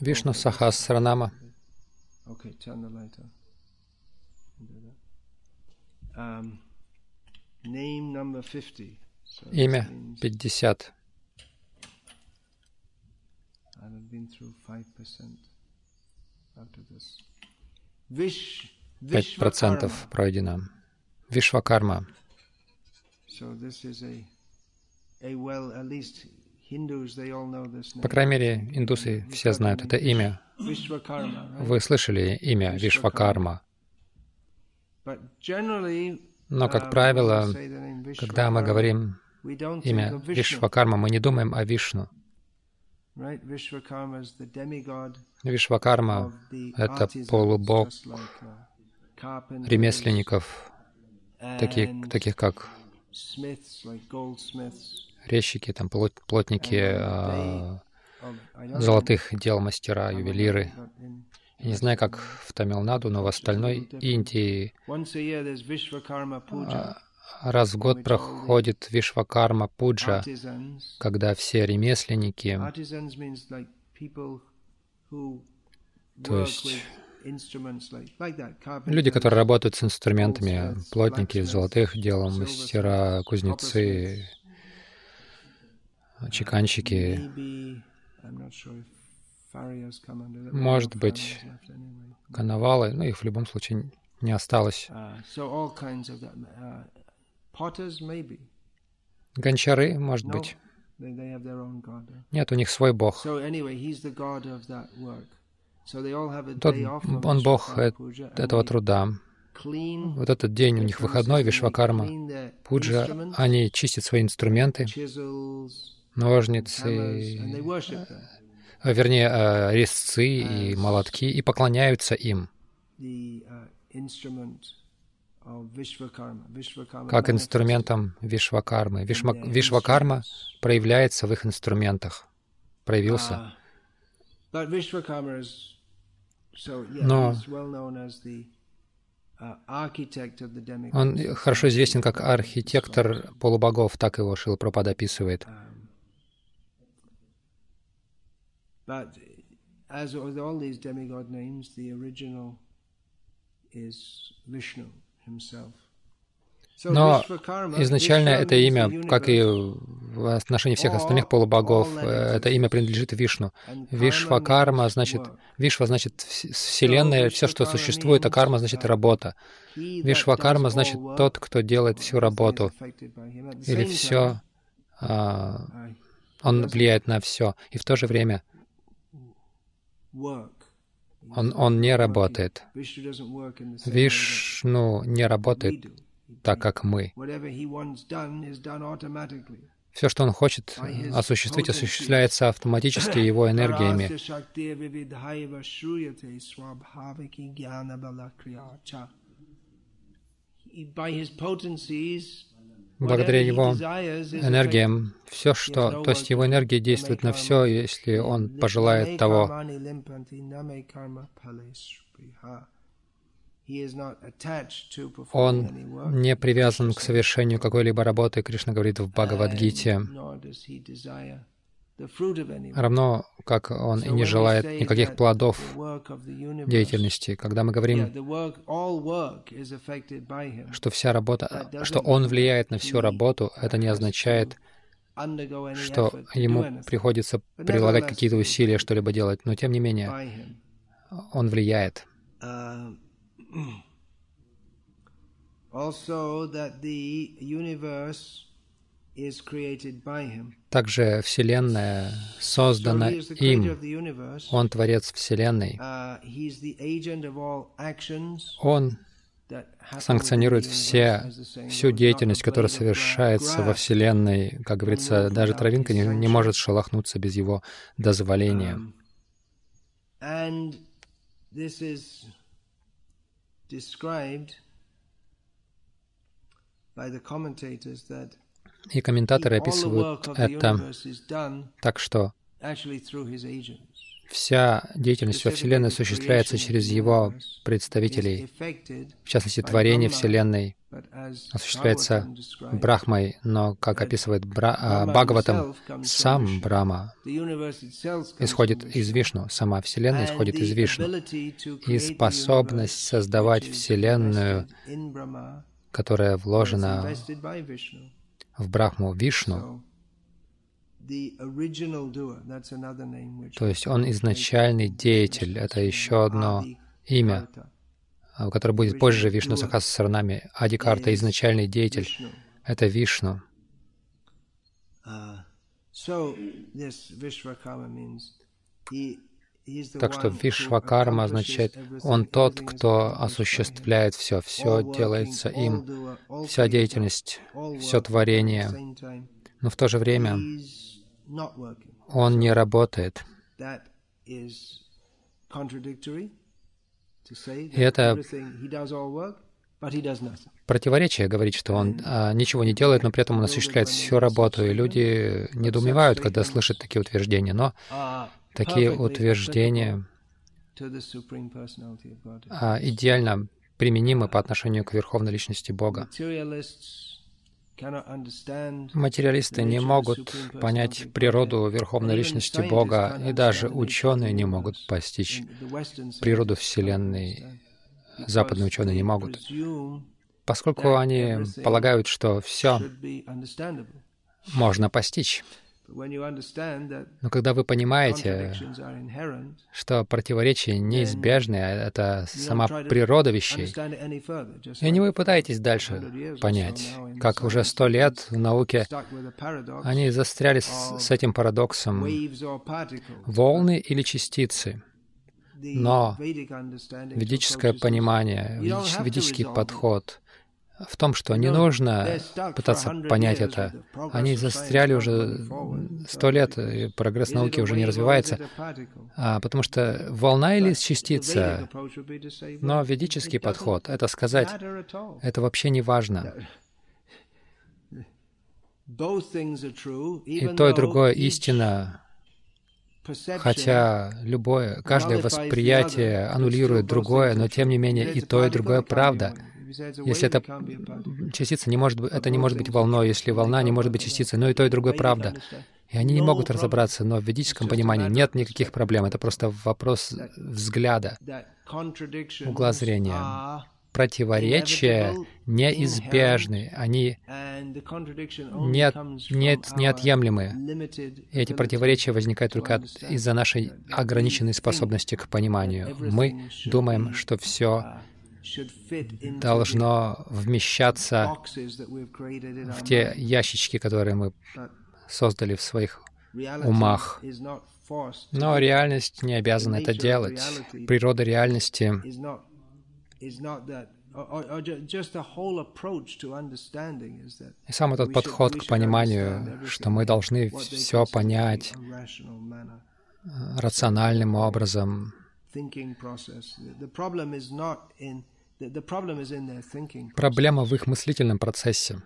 Вишну-сахасранама. Имя 50. Виш 5% пройдено. Вишвакарма. По крайней мере, индусы все знают это имя. Вы слышали имя Вишвакарма. Но, как правило, когда мы говорим имя Вишвакарма, мы не думаем о Вишну. Вишвакарма — это полубог ремесленников, таких как резчики, там, плотники золотых дел, мастера, ювелиры. Я не знаю, как в Тамилнаду, но в остальной Индии раз в год проходит Вишвакарма пуджа, когда все ремесленники, то есть люди, которые работают с инструментами, плотники, золотых дел, мастера, кузнецы, чеканщики, может быть, коновалы, но их в любом случае не осталось. Гончары, может быть. Нет, у них свой бог. Он бог этого труда. Вот этот день у них выходной, Вишвакарма пуджа, они чистят свои инструменты, ножницы, вернее, резцы и молотки, и поклоняются им, как инструментам Вишвакармы. Вишвакарма проявляется в их инструментах, проявился. Но он хорошо известен как архитектор полубогов, так его Шилапрапада описывает. Но изначально это имя, как и в отношении всех остальных полубогов, это имя принадлежит Вишну. Вишвакарма значит, Вишва значит Вселенная, все, что существует, а карма значит работа. Вишвакарма значит тот, кто делает всю работу, или все, он влияет на все, и в то же время он не работает. Вишну не работает так, как мы. Все, что он хочет осуществить, осуществляется автоматически его энергиями. Благодаря его энергиям, все, что, то есть его энергия действует на все, если он пожелает того. Он не привязан к совершению какой-либо работы, Кришна говорит в Бхагавадгите, равно как он и не желает никаких плодов деятельности. Когда мы говорим, что вся работа, что он влияет на всю работу, это не означает, что ему приходится прилагать какие-то усилия, что-либо делать. Но тем не менее, он влияет. Также Вселенная создана им. Он творец Вселенной. Он санкционирует всю деятельность, которая совершается во Вселенной. Как говорится, даже травинка не может шелохнуться без его дозволения. И комментаторы описывают это так, что Вся деятельность во Вселенной осуществляется через его представителей. В частности, творение Вселенной осуществляется Брахмой, но, как описывает Бхагаватам, сам Брахма исходит из Вишну, сама Вселенная исходит из Вишну. И способность создавать Вселенную, которая вложена в Брахму Вишну, то есть он изначальный деятель, это еще одно имя, которое будет позже Вишну-сахасранаме. Адикарта, изначальный деятель, это Вишну. Так что Вишвакарма означает «Он тот, кто осуществляет все». Все делается им, вся деятельность, все творение. Но в то же время он не работает. И это противоречие говорить, что он ничего не делает, но при этом он осуществляет всю работу. И люди недоумевают, когда слышат такие утверждения. Но такие утверждения идеально применимы по отношению к Верховной Личности Бога. Материалисты не могут понять природу Верховной Личности Бога, и даже ученые не могут постичь природу Вселенной. Западные ученые не могут, поскольку они полагают, что все можно постичь. Но когда вы понимаете, что противоречия неизбежны, это сама природа вещей, и не вы пытаетесь дальше понять, как уже 100 лет в науке они застряли с этим парадоксом волны или частицы. Но ведическое понимание, ведический подход в том, что не нужно пытаться понять это. Они застряли уже 100 лет, и прогресс науки уже не развивается, потому что волна или частица. Но ведический подход — это сказать, это вообще не важно. И то, и другое истина, хотя любое, каждое восприятие аннулирует другое, но тем не менее и то, и другое правда. Если это частица, это не может быть волной, если волна не может быть частицей, но и то, и другое правда. И они не могут разобраться, но в ведическом понимании нет никаких проблем. Это просто вопрос взгляда, угла зрения. Противоречия неизбежны, они неотъемлемы. И эти противоречия возникают только из-за нашей ограниченной способности к пониманию. Мы думаем, что все должно вмещаться в те ящички, которые мы создали в своих умах. Но реальность не обязана это делать. Природа реальности и сам этот подход к пониманию, что мы должны все понять рациональным образом. Проблема в их мыслительном процессе.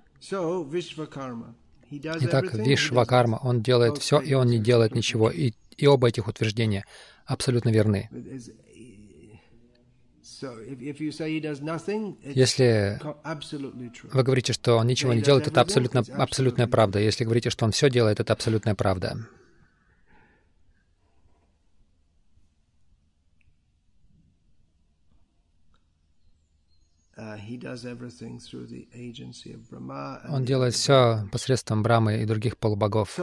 Итак, Вишвакарма, он делает все, и он не делает ничего. И оба этих утверждения абсолютно верны. Если вы говорите, что он ничего не делает, это абсолютная правда. Если говорите, что он все делает, это абсолютная правда. Он делает все посредством Брахмы и других полубогов.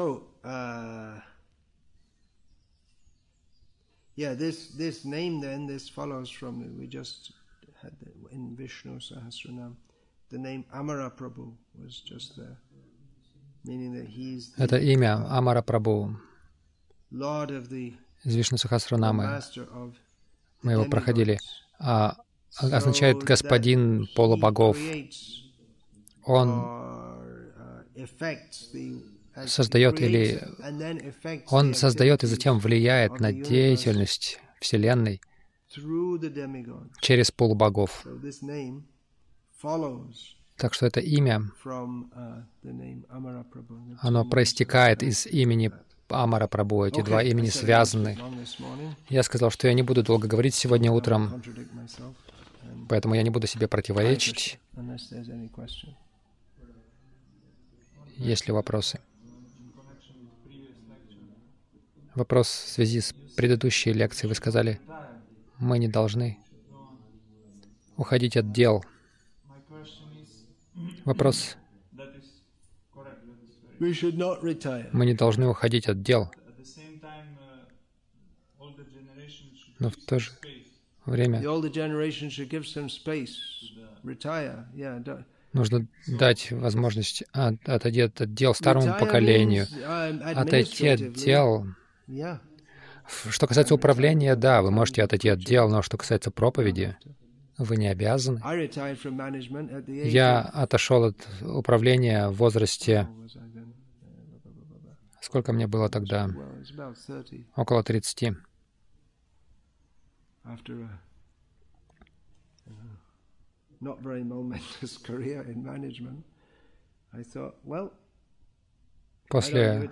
In Vishnu-sahasranama, the name Amara Prabhu was just there, meaning that he's это имя Амара Прабху из Вишну-сахасранамы. Мы его проходили. Означает господин полубогов. Он создает и затем влияет на деятельность Вселенной через полубогов. Так что это имя, оно проистекает из имени Амара Прабху. Эти два имени связаны. Я сказал, что я не буду долго говорить сегодня утром, поэтому я не буду себе противоречить. Есть ли вопросы? Вопрос в связи с предыдущей лекцией. Вы сказали, мы не должны уходить от дел. Вопрос. Мы не должны уходить от дел. Но в то же время нужно дать возможность отойти от дел старому поколению, отойти от дел. Что касается управления, да, вы можете отойти от дел, но что касается проповеди, вы не обязаны. Я отошел от управления в возрасте... Сколько мне было тогда? Около 30. После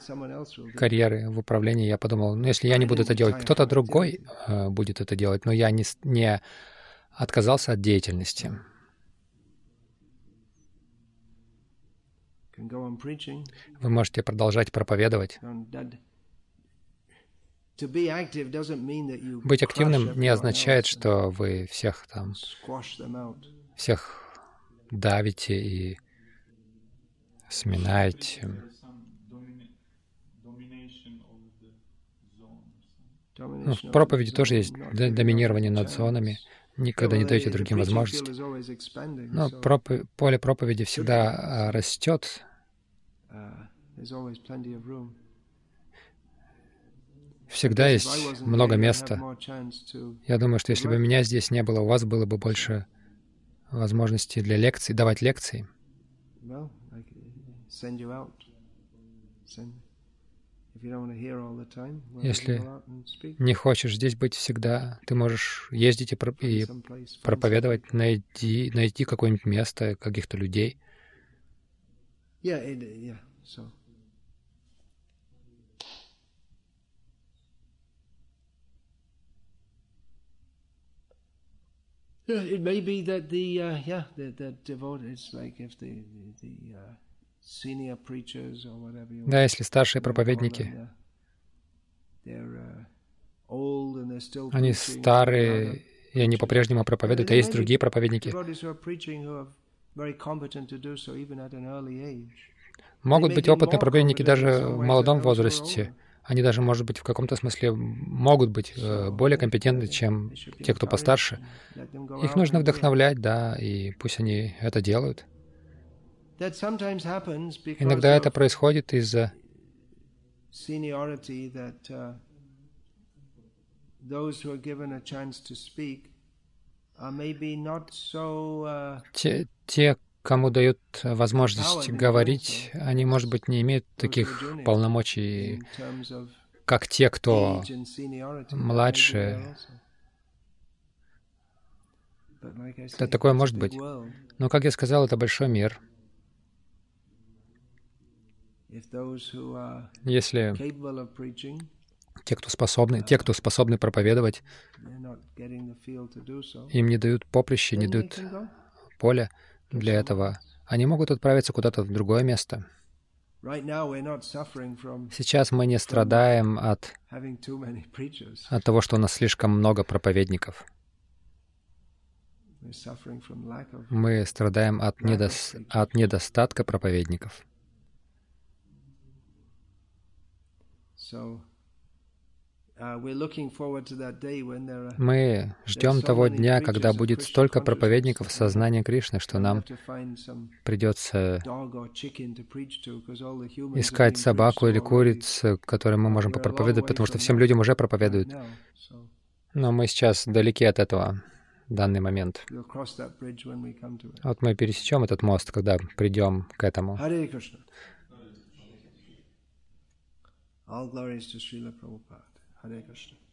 карьеры в управлении я подумал, ну, если я не буду это делать, кто-то другой будет это делать, но я не отказался от деятельности. Вы можете продолжать проповедовать. Быть активным не означает, что вы всех давите и сминаете. Ну, в проповеди тоже есть доминирование над зонами. Никогда не даете другим возможности. Но поле проповеди всегда растет. Всегда есть много места. Я думаю, что если бы меня здесь не было, у вас было бы больше возможностей для лекций, давать лекции. Если не хочешь здесь быть всегда, ты можешь ездить и проповедовать, найти какое-нибудь место, каких-то людей. Да, если старшие проповедники, они старые, и они по-прежнему проповедуют, а есть другие проповедники. Могут быть опытные проповедники даже в молодом возрасте. Они даже, может быть, в каком-то смысле могут быть более компетентны, чем те, кто постарше. Их нужно вдохновлять, да, и пусть они это делают. Иногда это происходит из-за те, кому дают возможность говорить, они, может быть, не имеют таких полномочий, как те, кто младше. Да, такое может быть. Но, как я сказал, это большой мир. Если те, кто способны проповедовать, им не дают поприще, не дают поля для этого, они могут отправиться куда-то в другое место. Сейчас мы не страдаем от того, что у нас слишком много проповедников. Мы страдаем от недостатка проповедников. Мы ждем того дня, когда будет столько проповедников сознания Кришны, что нам придется искать собаку или курицу, которой мы можем проповедовать, потому что всем людям уже проповедуют. Но мы сейчас далеки от этого, в данный момент. Вот мы пересечем этот мост, когда придем к этому. All glories to Srila Prabhupada. Hare Krishna.